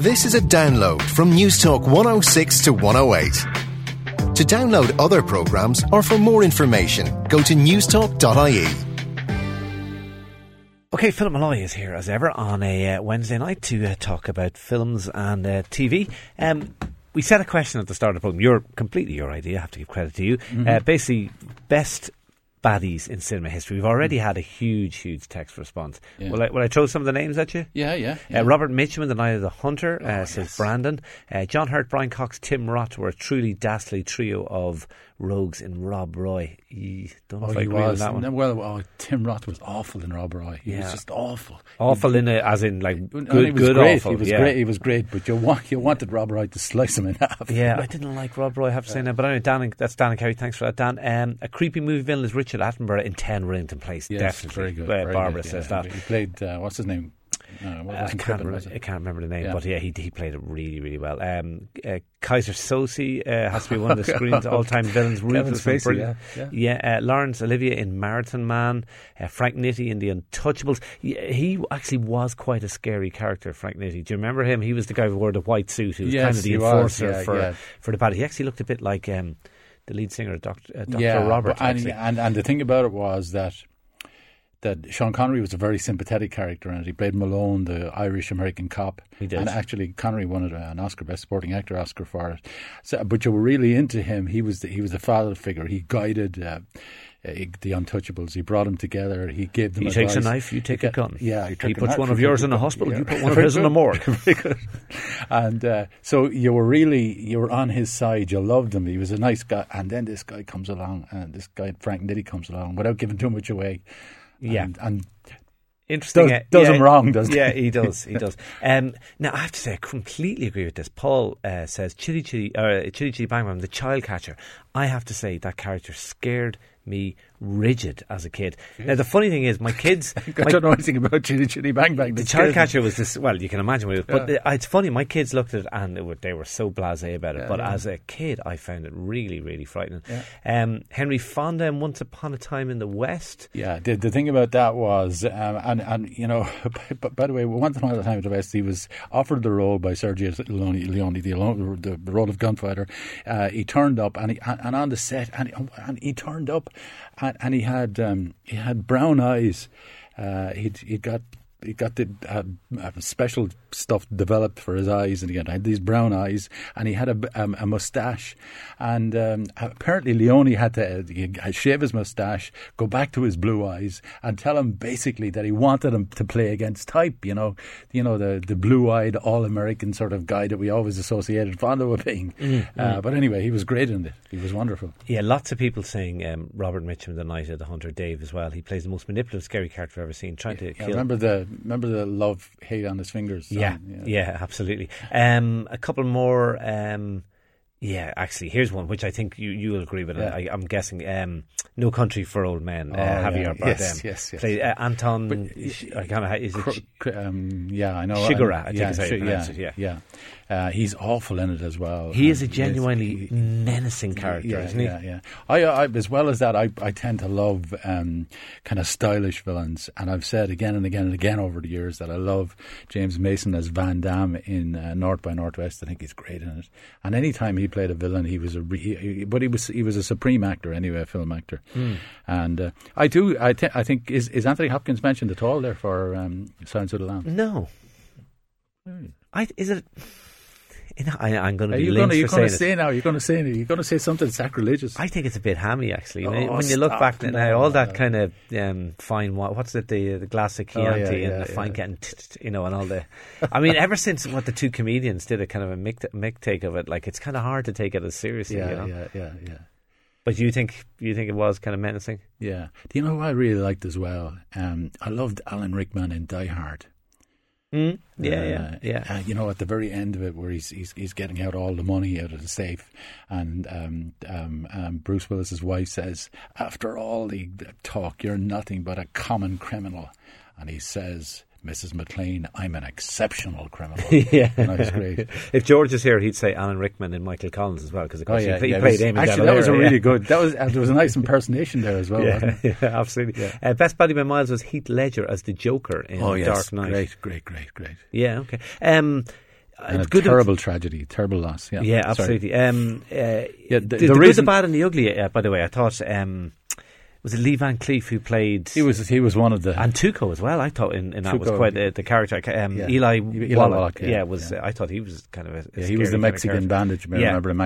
This is a download from News Talk 106 to 108. To download other programmes or for more information, go to newstalk.ie. Okay, Philip Molloy is here as ever on a Wednesday night to talk about films and TV. We set a question at the start of the programme. Your idea, I have to give credit to you. Mm-hmm. Basically, best baddies in cinema history. We've already had a huge text response. Yeah. Will I throw some of the names at you? Yeah. Robert Mitchum in The Night of the Hunter, says Brandon. John Hurt, Brian Cox, Tim Roth were a truly dastardly trio of rogues in Rob Roy. Don't know if I agree with that one. Tim Roth was awful in Rob Roy. He was just awful. Awful, as in good, awful. He was great, but you wanted Rob Roy to slice him in half. Yeah, I didn't like Rob Roy, I have to say now. But anyway, that's Dan and Kerry. Thanks for that, Dan. A creepy movie villain is Richard Attenborough in 10 Rillington Place. Yes, definitely. Very good. Barbara says that. He played, what's his name? I can't remember the name, but he played it really, really well. Kaiser Söze has to be one of the screen's all-time villains. Laurence Olivier in Marathon Man, Frank Nitti in The Untouchables. He actually was quite a scary character, Frank Nitti. Do you remember him? He was the guy who wore the white suit, who was kind of the enforcer for the bad. He actually looked a bit like the lead singer of Dr. Robert. And the thing about it was that Sean Connery was a very sympathetic character in it. He played Malone, the Irish-American cop. He did. And actually, Connery won an Oscar, Best Supporting Actor Oscar for it. So, but you were really into him. He was the father figure. He guided the Untouchables. He brought them together. He gave them advice. He takes a knife, you take a gun. Yeah. He puts one of yours in a hospital, you put one of his in a morgue. And so you were on his side. You loved him. He was a nice guy. And then this guy comes along, and this guy, Frank Nitti, comes along without giving too much away. Yeah. And interesting. Does him wrong, doesn't he? Yeah, he does. Now, I have to say, I completely agree with this. Paul says, Chitty Chitty Bang Bang, the Child Catcher. I have to say, that character scared me rigid as a kid. Yeah. Now, the funny thing is, my kids... I don't know anything about Chitty Chitty Bang Bang. The Child Catcher was this... Well, you can imagine what it was. But it's funny, my kids looked at it and they were so blasé about it. But as a kid, I found it really, really frightening. Yeah. Henry Fonda in Once Upon a Time in the West. Yeah, the thing about that was... by the way, Once Upon a Time in the West, he was offered the role by Sergio Leone, the role of gunfighter. He turned up and on the set, and he turned up... And he had brown eyes. He got the special stuff developed for his eyes, and he had these brown eyes, and he had a moustache, and apparently Leone had to shave his moustache, go back to his blue eyes, and tell him basically that he wanted him to play against type. The blue-eyed all-American sort of guy that we always associated Fonda with being. But anyway, he was great in it. He was wonderful. Yeah, lots of people saying Robert Mitchum, The Night of the Hunter, Dave as well. He plays the most manipulative, scary character I've ever seen. Trying to kill. Remember the love hate on his fingers. Yeah, absolutely. A couple more. Actually, here's one which I think you will agree with. Yeah. I'm guessing No Country for Old Men. Javier Bardem. Yes. Played Anton. I know. Chigurh. He's awful in it as well. He is a genuinely menacing character, isn't he? Yeah. I as well as that, I tend to love kind of stylish villains, and I've said again and again and again over the years that I love James Mason as Van Damme in North by Northwest. I think he's great in it. And any time he played a villain, he was a supreme actor anyway, a film actor. And I think is Anthony Hopkins mentioned at all there for Silence of the Lambs? No. Is it? I'm going to be lynched for saying it. You're going to say something sacrilegious. I think it's a bit hammy, actually. When you look back now, all that kind of fine... What's it? The glass of Chianti and the fine... and all the... I mean, ever since the two comedians did a kind of a mick take of it, like, it's kind of hard to take it as seriously, Yeah. But you think it was kind of menacing? Yeah. Do you know what I really liked as well? I loved Alan Rickman in Die Hard. At the very end of it, where he's getting out all the money out of the safe, and Bruce Willis's wife says, "After all the talk, you're nothing but a common criminal," and he says, "Mrs. McLean, I'm an exceptional criminal." Yeah, and that was great. If George is here, he'd say Alan Rickman and Michael Collins as well, because he played Amy. Actually, that was a really good. There was a nice impersonation there as well. Absolutely. Yeah. Best buddy by miles was Heath Ledger as the Joker in Dark Knight. Great. Yeah, okay. it's good terrible tragedy, terrible loss. Yeah, yeah, absolutely. The good, the bad, and the ugly. By the way, I thought. Was it Lee Van Cleef who played... He was one of the... And Tuco as well, I thought, in that Tuco, was quite the character. Eli Wallach. I thought he was kind of a he was the Mexican bandit, you may remember, in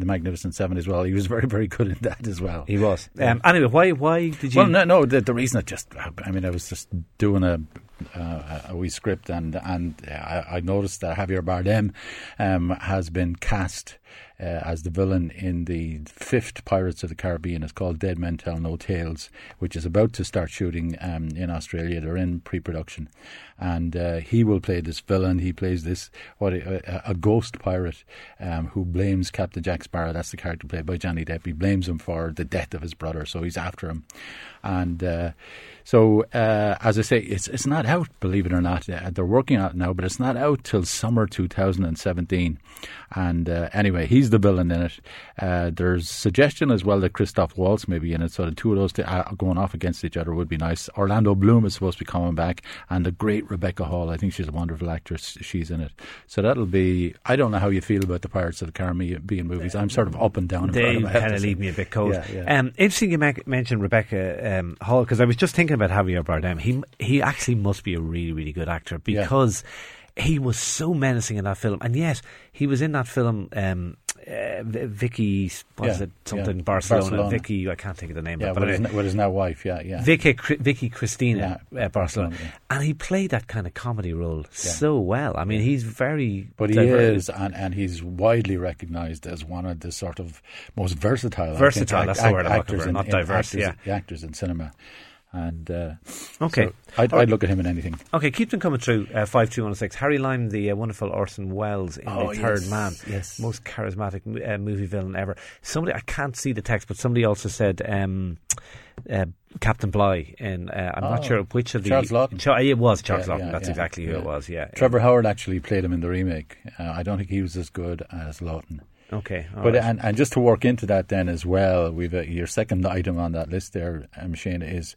The Magnificent Seven as well. He was very, very good in that as well. He was. Anyway, why did you... Well, no, the reason I was just doing a wee script and I noticed that Javier Bardem has been cast... as the villain in the 5th Pirates of the Caribbean. It's called Dead Men Tell No Tales, which is about to start shooting in Australia. They're in pre-production, and he will play this villain. He plays this a ghost pirate who blames Captain Jack Sparrow. That's the character played by Johnny Depp. He blames him for the death of his brother, so he's after him. And so, as I say, it's not out, believe it or not. They're working on it now, but it's not out till summer 2017. And anyway, he's the villain in it. There's suggestion as well that Christoph Waltz may be in it, so the two of those going off against each other would be nice. Orlando Bloom is supposed to be coming back, and the great Rebecca Hall. I think she's a wonderful actress. She's in it. So that'll be... I don't know how you feel about the Pirates of the Caribbean movies. I'm sort of up and down about them. They kind of leave me a bit cold. Yeah. Interesting you mentioned Rebecca Hall, because I was just thinking about Javier Bardem. He actually must be a really, really good actor, because... Yeah. He was so menacing in that film, and yet he was in that film. Vicky, Barcelona? Vicky, I can't think of the name. Yeah, what is now wife? Yeah. Vicky Cristina Barcelona, and he played that kind of comedy role so well. I mean, he's very. But he is, and he's widely recognised as one of the sort of most versatile actors, not diverse. Actors in cinema. And I'd look at him in anything. Okay, keep them coming through. 52106. Harry Lime, the wonderful Orson Welles in The Third Man, most charismatic movie villain ever. Somebody, I can't see the text, but somebody also said Captain Bligh in I'm not sure which of the Charles Laughton. It was Charles Laughton. That's exactly who it was. Yeah, Trevor Howard actually played him in the remake. I don't think he was as good as Laughton. Okay, but right. and just to work into that then as well, we've your second item on that list there, Shane, is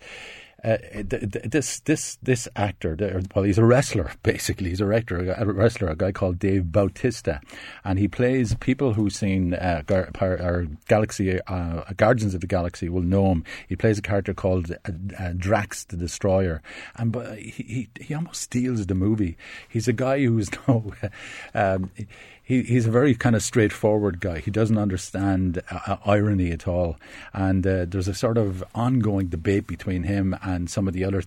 this actor. Well, he's a wrestler basically. He's a wrestler, a guy called Dave Bautista, and he plays people who've seen Guardians of the Galaxy will know him. He plays a character called Drax the Destroyer, and but he almost steals the movie. He's a guy who's he's a very kind of straightforward guy. He doesn't understand irony at all. And there's a sort of ongoing debate between him and some of the other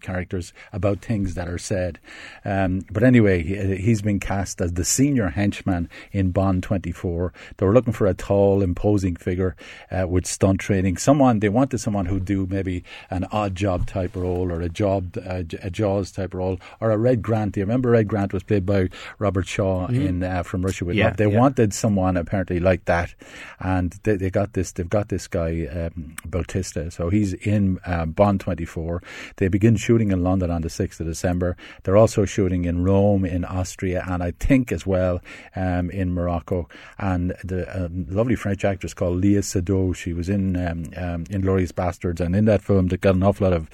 characters about things that are said. But anyway, he's been cast as the senior henchman in Bond 24. They were looking for a tall, imposing figure with stunt training. They wanted someone who'd do maybe an odd job type role or a Jaws type role or a Red Grant. Do you remember Red Grant was played by Robert Shaw from Russia with Love? They wanted someone apparently like that, and they got this. They've got this guy Bautista, so he's in Bond 24. They begin shooting in London on the 6th of December. They're also shooting in Rome, in Austria, and I think as well in Morocco. And the lovely French actress called Léa Seydoux. She was in Inglourious Bastards, and in that film that got an awful lot of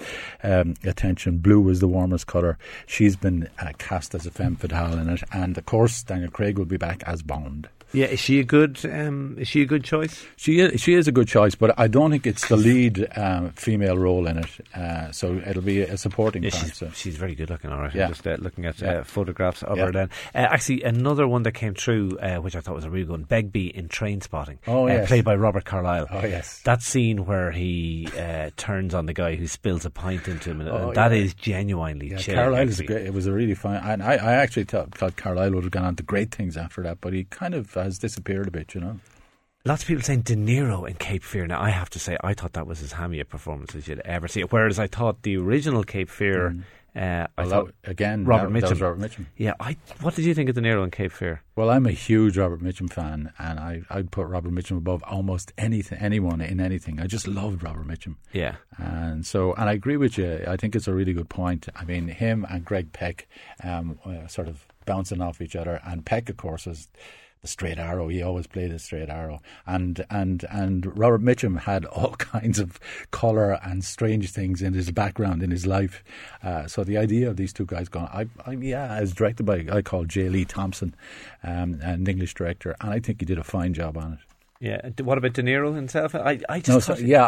attention. Blue was the warmest colour. She's been cast as a femme fatale in it, and of course Daniel Craig will be back as Bond. Yeah, is she a good choice? She is a good choice, but I don't think it's the lead female role in it. So it'll be a supporting part. She's very good looking, all right. Yeah. I'm just looking at photographs of her then. Actually, another one that came through, which I thought was a really good one, Begbie in Trainspotting, played by Robert Carlyle. Oh, yes. That scene where he turns on the guy who spills a pint into him, that is genuinely chilling. Carlyle is it was a really fine... And I actually thought Carlyle would have gone on to great things after that, but he kind of... has disappeared a bit, you know. Lots of people saying De Niro in Cape Fear. Now, I have to say, I thought that was as hammy a performance as you'd ever see. Whereas I thought the original Cape Fear, Robert Mitchum. That was Robert Mitchum. Yeah, what did you think of De Niro in Cape Fear? Well, I'm a huge Robert Mitchum fan, and I'd put Robert Mitchum above almost anyone in anything. I just loved Robert Mitchum. Yeah, and I agree with you. I think it's a really good point. I mean, him and Greg Peck, sort of bouncing off each other, and Peck, of course, was the straight arrow. He always played a straight arrow. And Robert Mitchum had all kinds of colour and strange things in his background, in his life. So the idea of these two guys going, as directed by a guy called J. Lee Thompson, an English director, and I think he did a fine job on it. Yeah. What about De Niro himself? I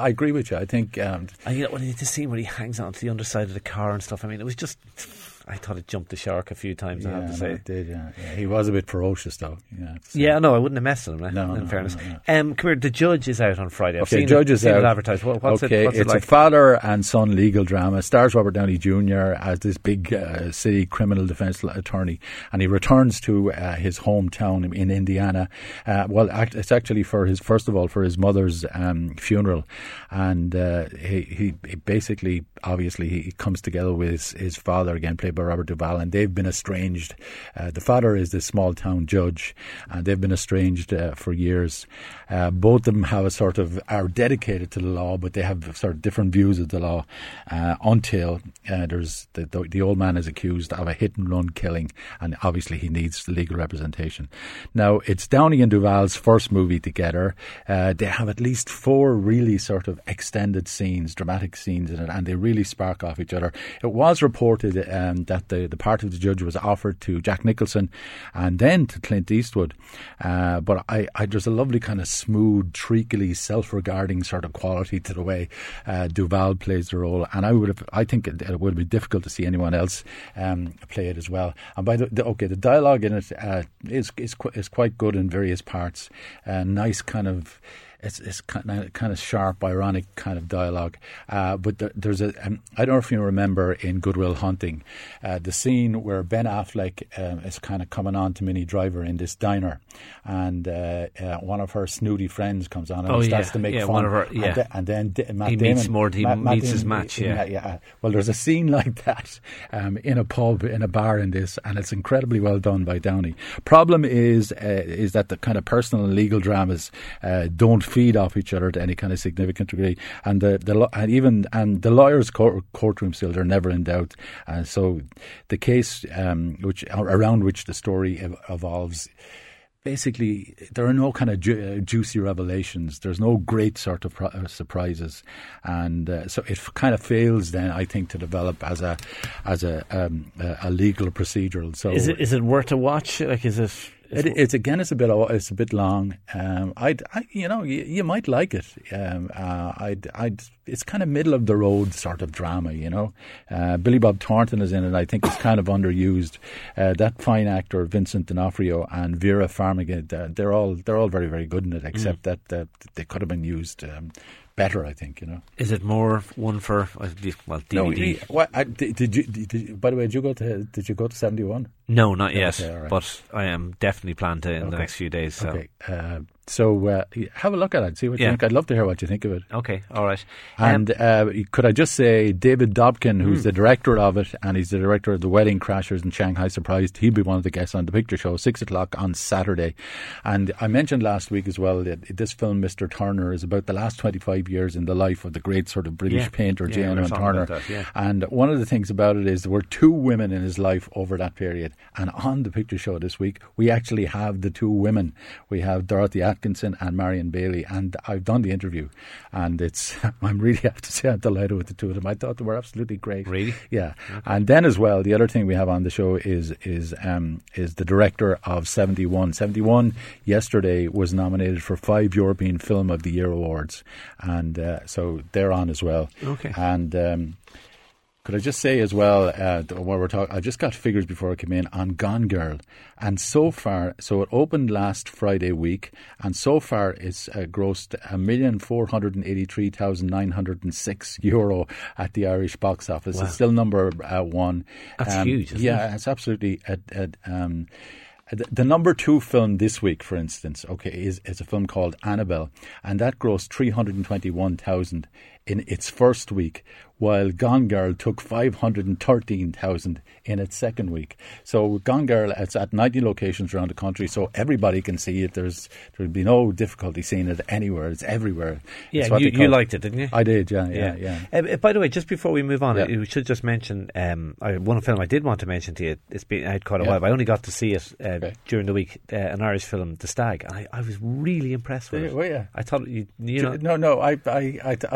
agree with you. I think the scene where he hangs on to the underside of the car and stuff. I mean, it was just. I thought it jumped the shark a few times. It did. Yeah. He was a bit ferocious, though. Yeah. So. Yeah. No, I wouldn't have messed with him. Fairness, no. Come here. The Judge is out on Friday. I've seen it advertised. What's it like? A father and son legal drama. Stars Robert Downey Jr. as this big city criminal defense attorney, and he returns to his hometown in Indiana. It's actually for his mother's funeral, and he basically, obviously, he comes together with his father again, played by Robert Duvall, and they've been estranged. The father is this small town judge, and they've been estranged for years. Both of them have are dedicated to the law, but they have sort of different views of the law until there's the old man is accused of a hit and run killing, and obviously he needs legal representation. Now, it's Downey and Duvall's first movie together. They have at least four really sort of extended scenes, dramatic scenes in it, and they really spark off each other. It was reported that the part of the judge was offered to Jack Nicholson and then to Clint Eastwood. But there's a lovely kind of smooth, treacly, self-regarding sort of quality to the way Duvall plays the role. And I think it would be difficult to see anyone else play it as well. And the dialogue in it is quite good in various parts. Nice kind of... It's kind of sharp, ironic kind of dialogue. But there's a... I don't know if you remember in Good Will Hunting, the scene where Ben Affleck is kind of coming on to Minnie Driver in this diner, and one of her snooty friends comes on and starts to make fun. One of her, yeah. And then Matt Damon... He meets his match, yeah. Well, there's a scene like that in a pub, in a bar in this, and it's incredibly well done by Downey. Problem is that the kind of personal and legal dramas don't feed off each other to any kind of significant degree, and the lawyers' courtroom still they're never in doubt. So the case around which the story evolves. Basically, there are no kind of juicy revelations. There's no great sort of surprises, and so it kind of fails. Then I think to develop as a legal procedural. So is it worth a watch? Like, is it? It's a bit long. You might like it. It's kind of middle of the road sort of drama. Billy Bob Thornton is in it. I think it's kind of underused. That fine actor Vincent D'Onofrio and Vera Farmiga, they're all very, very good in it. Except that they could have been used. Better, I think. Is it more one for DVD? No, did you go to 71? No, not yet. Okay, right. But I am definitely planned to in the next few days. So. Okay. So have a look at it, see what you think. I'd love to hear what you think of it. Okay, all right. And could I just say David Dobkin, who's the director of it, and he's the director of The Wedding Crashers and Shanghai Surprised, he'll be one of the guests on The Picture Show, 6 o'clock on Saturday. And I mentioned last week as well that this film, Mr. Turner, is about the last 25 years in the life of the great sort of British painter, J. Edmund Turner. And one of the things about it is there were two women in his life over that period. And on The Picture Show this week, we actually have the two women. We have Dorothy Atkinson and Marion Bailey, and I've done the interview, and I'm delighted with the two of them. I thought they were absolutely great. Really? Yeah. Okay. And then as well, the other thing we have on the show is the director of 71. 71 yesterday was nominated for 5 European Film of the Year awards, and so they're on as well. Okay. And could I just say as well, while we're talking, I just got figures before I came in on Gone Girl. And so far, so it opened last Friday week, and so far it's grossed €1,483,906 at the Irish box office. Wow. It's still number one. That's huge, isn't it? Yeah, it's absolutely... The number 2 film this week, for instance, is a film called Annabelle, and that grossed 321,000 in its first week, while Gone Girl took 513,000 in its second week. So Gone Girl, it's at 90 locations around the country, so everybody can see it. There'd be no difficulty seeing it anywhere. It's everywhere. Yeah, you liked it, didn't you? I did, yeah. By the way, just before we move on, we should just mention one film I did want to mention to you. It's been out quite a while, but I only got to see it during the week, an Irish film, The Stag. I was really impressed with it. Well, yeah. I thought, you know... No, I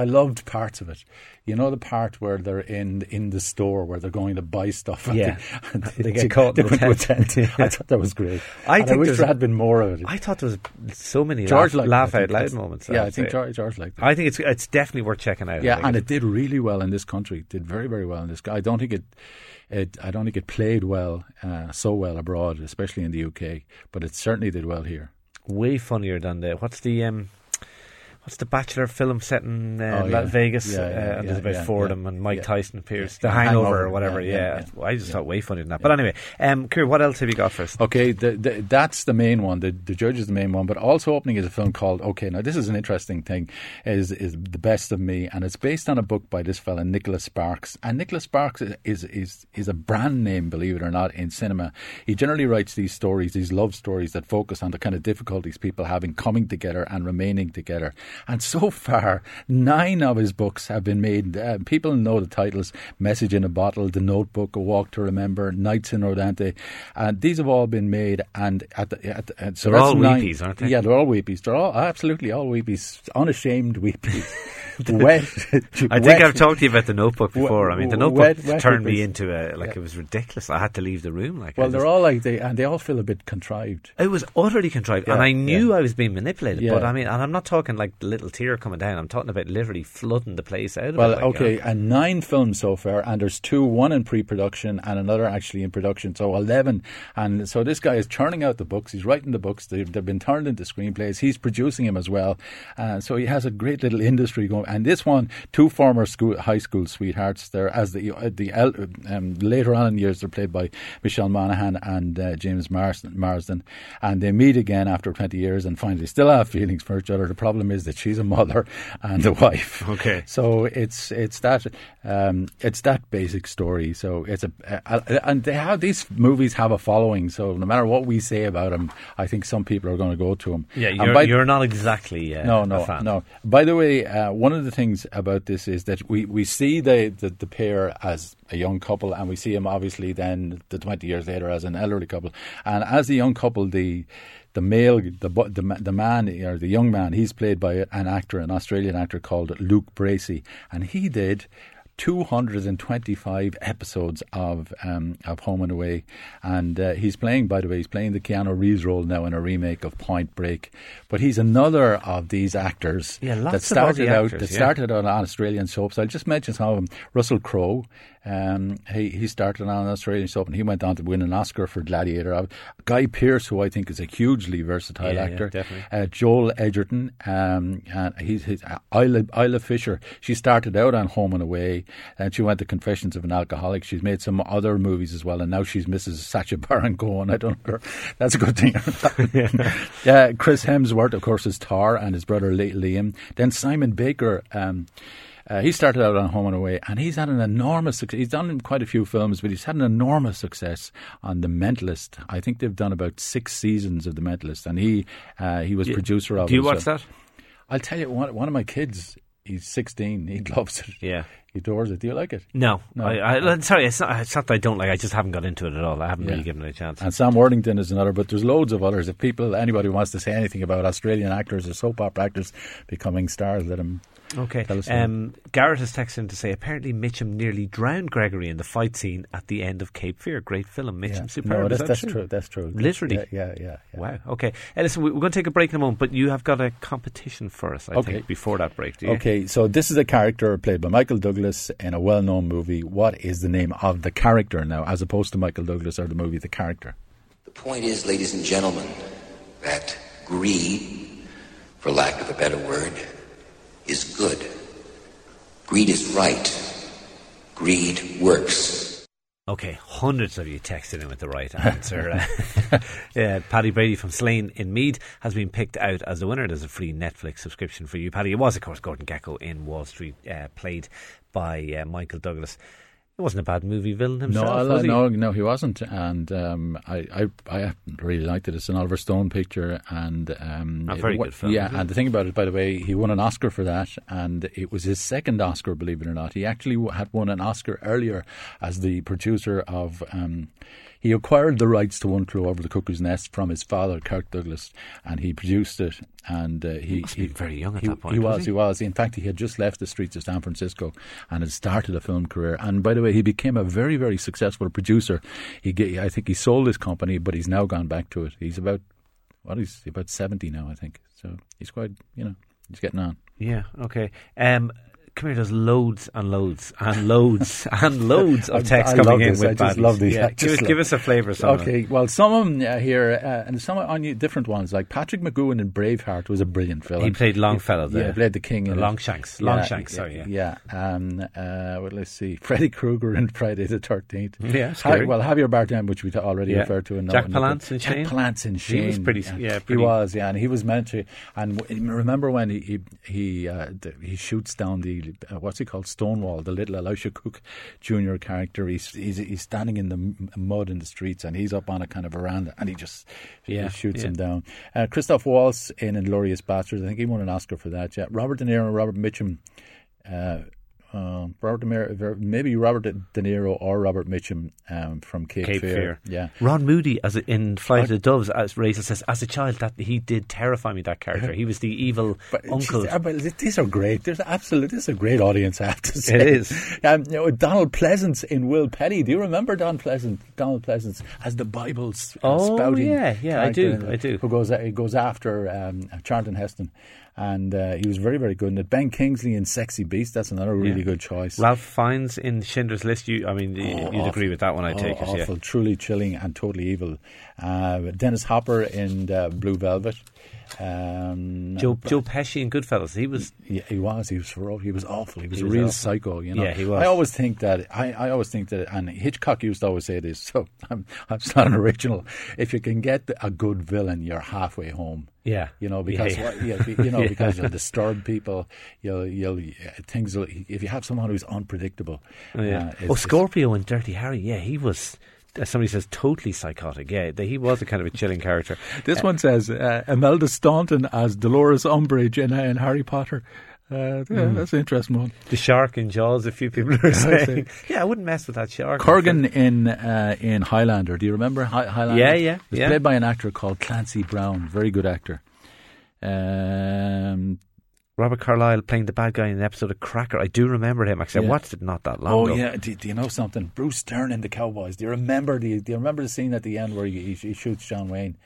loved parts of it. You know the part where they're in the store where they're going to buy stuff. And they get caught in the tent. I thought that was great. I wish there had been more of it. I thought there was so many laugh out loud moments. Yeah, I think George liked it. I think it's definitely worth checking out. Yeah, and it did really well in this country. It did very, very well in this country. I don't think it played well, so well abroad, especially in the UK. But it certainly did well here. Way funnier than the... What's the Bachelor film set in Vegas? And there's about four of them, and Mike Tyson appears. The Hangover or whatever. I just thought way funnier than that. But anyway, Ciar, what else have you got for us? Okay, that's the main one. The Judge is the main one, but also opening is a film called, okay, now this is an interesting thing, is The Best of Me, and it's based on a book by this fella, Nicholas Sparks. And Nicholas Sparks is a brand name, believe it or not, in cinema. He generally writes these stories, these love stories that focus on the kind of difficulties people have in coming together and remaining together. And so far, 9 of his books have been made. People know the titles: Message in a Bottle, The Notebook, A Walk to Remember, Nights in Rodante. And these have all been made. And so they're all weepies, aren't they? Yeah, they're all weepies. They're all absolutely all weepies, unashamed weepies. I think I've talked to you about The Notebook before. The Notebook turned me into it was ridiculous. I had to leave the room. They're all like they all feel a bit contrived. It was utterly contrived, and I knew I was being manipulated. Yeah. But and I'm not talking like the little tear coming down. I'm talking about literally flooding the place out. And 9 films so far, and there's 2, one in pre-production and another actually in production, so 11. And so this guy is churning out the books. He's writing the books. They've been turned into screenplays. He's producing them as well. So he has a great little industry going. And this one, 2 former high school sweethearts. They're as later on in years, they're played by Michelle Monaghan and James Marsden, and they meet again after 20 years and finally still have feelings for each other. The problem is that she's a mother and a wife. Okay, so it's that basic story. So it's and they have these movies have a following. So no matter what we say about them, I think some people are going to go to them. Yeah, you're not exactly a fan. No. By the way, one of the things about this is that we see the pair as a young couple, and we see him obviously then the 20 years later as an elderly couple. And as the young couple, the young man, he's played by an Australian actor called Luke Bracey, and he did 225 episodes of Home and Away, and he's playing the Keanu Reeves role now in a remake of Point Break. But he's another of these actors that started on Australian soaps. I'll just mention some of them. Russell Crowe, he started on an Australian soap, and he went on to win an Oscar for Gladiator. Guy Pearce, who I think is a hugely versatile actor, Joel Edgerton, Isla Fisher. She started out on Home and Away. And she went to Confessions of an Alcoholic. She's made some other movies as well, and now she's Mrs. Sacha Baron Cohen. I don't know. That's a good thing. Chris Hemsworth, of course, is Tar, and his brother Liam. Then Simon Baker. He started out on Home and Away, and he's had an enormous success. He's done quite a few films, but he's had an enormous success on The Mentalist. I think they've done about 6 seasons of The Mentalist, and he was producer of it. Do you watch that? I'll tell you, one of my kids... He's 16. He loves it. Yeah. He adores it. Do you like it? No. Sorry, it's not that I don't like it. I just haven't got into it at all. I haven't really given it a chance. And Sam Worthington is another, but there's loads of others. If anybody wants to say anything about Australian actors or soap opera actors becoming stars, let them... Okay. Garrett has texted in to say apparently Mitchum nearly drowned Gregory in the fight scene at the end of Cape Fear. Great film, Mitchum. Superb. No, that's true. Literally. Yeah. Wow. Okay. Listen, we're going to take a break in a moment, but you have got a competition for us, I think, before that break. Do you? Okay. So this is a character played by Michael Douglas in a well-known movie. What is the name of the character now, as opposed to Michael Douglas or the movie The Character? The point is, ladies and gentlemen, that greed, for lack of a better word, is good. Greed is right. Greed works. Okay, hundreds of you texted in with the right answer. Paddy Brady from Slane in Mead has been picked out as the winner. There's a free Netflix subscription for you, Paddy. It was, of course, Gordon Gekko in Wall Street, played by Michael Douglas. It wasn't a bad movie villain himself, was he? No, he wasn't. And I really liked it. It's an Oliver Stone picture. And a very good film. Yeah, and the thing about it, by the way, he won an Oscar for that. And it was his second Oscar, believe it or not. He actually had won an Oscar earlier as the producer of... he acquired the rights to One Flew Over the Cuckoo's Nest from his father, Kirk Douglas, and he produced it. And he must have been very young at that point. He was. In fact, he had just left the streets of San Francisco and had started a film career. And by the way, he became a very, very successful producer. I think he sold his company, but he's now gone back to it. He's about 70 now, I think. So he's quite, he's getting on. Yeah. Okay. Come here, there's loads and loads and loads and loads of texts coming in with baddies. I just love these. Yeah, give us a flavour, Simon. Okay, well, some of them here, and some on different ones, like Patrick McGowan in Braveheart was a brilliant film. He played Longfellow there. Yeah, he played the king. Longshanks. Yeah. Well, let's see. Freddy Krueger in Friday the 13th. Yeah, scary. Well, Javier Bardem, which we already referred to. And Jack Palance in Shane. He was pretty... Yeah, pretty. He was, yeah, and he was meant to... And remember when he shoots down the... what's he called? Stonewall, the little Elisha Cook Jr. character. He's standing in the mud in the streets, and he's up on a kind of veranda, and he shoots him down. Christoph Waltz in Inglourious Basterds. I think he won an Oscar for that. Yeah. Robert De Niro and Robert Mitchum. Robert De Niro or Robert Mitchum from Cape Fear. Yeah. Ron Moody in Flight of the Doves, as Rachel says, as a child that he did terrify me, that character. He was the evil uncle. These are great. This is a great audience, I have to say. It is. Donald Pleasance in Will Petty. Do you remember Donald Pleasance as the Bible's spouting? Yeah, I do. Who goes after Charlton Heston. And he was very, very good in it. Ben Kingsley in Sexy Beast, that's another really good choice. Ralph Fiennes in Schindler's List, you'd agree with that one, I take it. Awful, truly chilling and totally evil. Dennis Hopper in Blue Velvet. Joe Pesci in Goodfellas. He was awful. He was a real psycho. He was. I always think that, and Hitchcock used to always say this. So I'm not an original. If you can get a good villain, you're halfway home. Yeah, because you'll disturb people. If you have someone who's unpredictable. Scorpio in Dirty Harry. Yeah, he was. Somebody says totally psychotic. Yeah, he was a kind of a chilling character. This one says Imelda Staunton as Dolores Umbridge in Harry Potter. That's an interesting one. The shark in Jaws, a few people are saying. I wouldn't mess with that shark. Kurgan in Highlander. Do you remember Highlander? Yeah. It was played by an actor called Clancy Brown. Very good actor. Robert Carlyle playing the bad guy in an episode of Cracker. I do remember him. Actually, I watched it not that long ago. Oh, yeah. Do you know something? Bruce Dern in The Cowboys. Do you remember the scene at the end where he shoots John Wayne?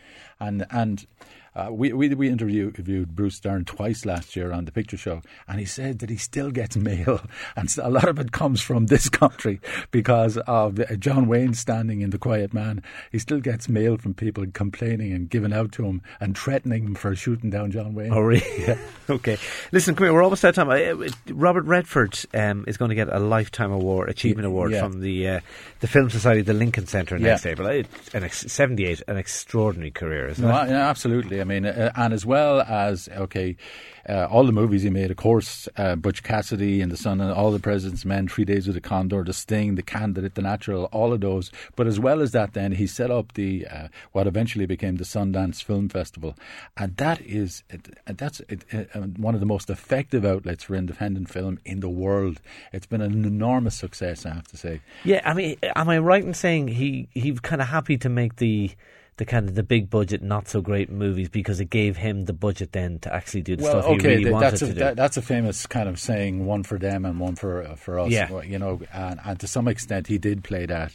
We interviewed Bruce Dern twice last year on the picture show, and he said that he still gets mail, and a lot of it comes from this country because of John Wayne standing in The Quiet Man. He still gets mail from people complaining and giving out to him and threatening him for shooting down John Wayne. Oh, really? Yeah. Okay. Listen, come here. We're almost out of time. Robert Redford is going to get a Lifetime Achievement Award from the Film Society, the Lincoln Centre next April. 78, an extraordinary career, isn't it? Yeah, absolutely. I mean, and as well as, all the movies he made, of course, Butch Cassidy and the Son and All the President's Men, 3 Days with a Condor, The Sting, The Candidate, The Natural, all of those. But as well as that, then he set up the what eventually became the Sundance Film Festival, and that's one of the most effective outlets for independent film in the world. It's been an enormous success, I have to say. Yeah, I mean, am I right in saying he's kind of happy to make the kind of the big budget, not so great movies, because it gave him the budget then to actually do the stuff he really wanted to do. That's a famous kind of saying: one for them and one for us. Yeah. And to some extent, he did play that.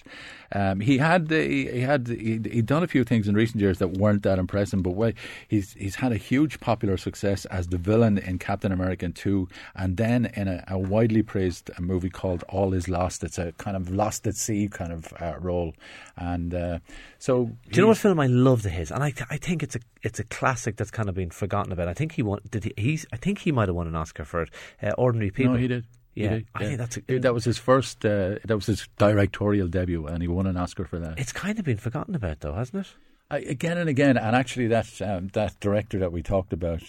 He'd done a few things in recent years that weren't that impressive, but he's had a huge popular success as the villain in Captain America 2, and then in a widely praised movie called All Is Lost. It's a kind of Lost at Sea kind of role, and so. Do you know what film I loved of his, and I think it's a classic that's kind of been forgotten about? I think he might have won an Oscar for it. Ordinary People. No, he did. You know? I think that's that was his first. That was his directorial debut, and he won an Oscar for that. It's kind of been forgotten about, though, hasn't it? Again and again, and actually that director that we talked about,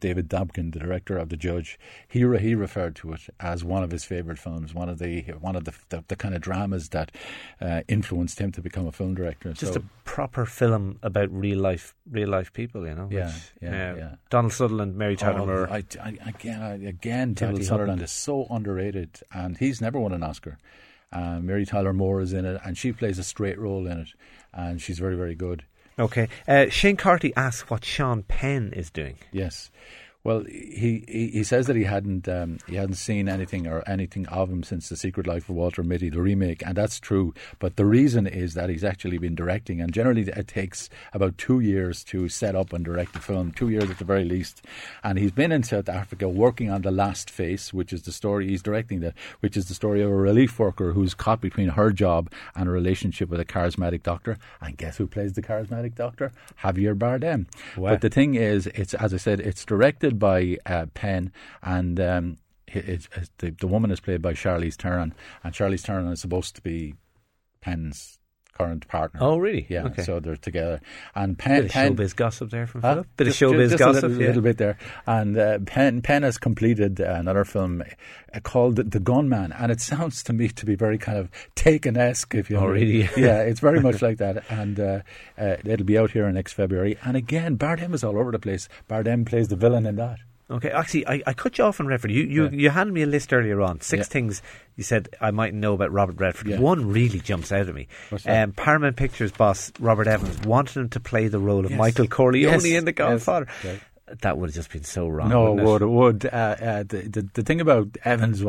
David Dobkin, the director of The Judge, he referred to it as one of his favourite films, one of the kind of dramas that influenced him to become a film director. Just a proper film about real life people, you know. Yeah. Donald Sutherland, Mary Tyler Moore. Again, Donald Sutherland is so underrated, and he's never won an Oscar. Mary Tyler Moore is in it, and she plays a straight role in it, and she's very, very good. Okay. Shane Carty asks what Sean Penn is doing. Yes. Well, he says that he hadn't seen anything of him since The Secret Life of Walter Mitty, the remake, and that's true. But the reason is that he's actually been directing, and generally it takes about 2 years to set up and direct a film, 2 years at the very least. And he's been in South Africa working on The Last Face, which is the story he's directing, which is the story of a relief worker who's caught between her job and a relationship with a charismatic doctor. And guess who plays the charismatic doctor? Javier Bardem. Wow. But the thing is, it's, as I said, it's directed by Penn, and the woman is played by Charlize Theron, and Charlize Theron is supposed to be Penn's current partner. Oh, really? Yeah. Okay. So they're together. And Penn, showbiz gossip there from Philip. Bit of showbiz gossip, a little bit there. And Penn has completed another film called The Gunman, and it sounds to me to be very kind of Taken-esque, if you know. Oh, really? Yeah, it's very much like that. And it'll be out here next February. And again, Bardem is all over the place. Bardem plays the villain in that. Okay, actually, I cut you off on Redford. You handed me a list earlier on. Six things you said I might know about Robert Redford. Yeah. One really jumps out at me. Paramount Pictures boss Robert Evans wanted him to play the role of Michael Corleone in The Godfather. Yes. Right. That would have just been so wrong. No, it would. The thing about Evans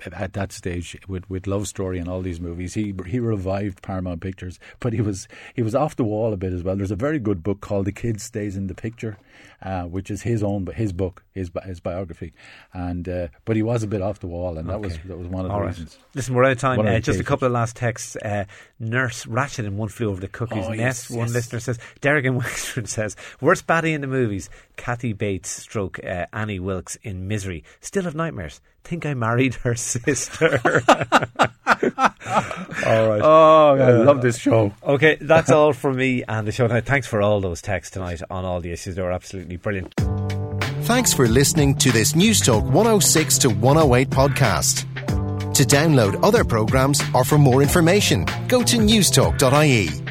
at that stage with Love Story and all these movies, he revived Paramount Pictures, but he was off the wall a bit as well. There's a very good book called The Kid Stays in the Picture, which is his biography, and but he was a bit off the wall, and that was one of the reasons. Listen, we're out of time. Just a couple of last texts. Nurse Ratched in One Flew Over the Cuckoo's Nest. One listener says, Derek in Wexford says, worst baddie in the movies. Kathy Bates / Annie Wilkes in Misery. Still have nightmares. Think I married her sister. Alright. Oh, I love this show. Okay, that's all from me and the show tonight. Thanks for all those texts tonight on all the issues. They were absolutely brilliant. Thanks for listening to this News Talk 106 to 108 podcast. To download other programmes or for more information, go to newstalk.ie.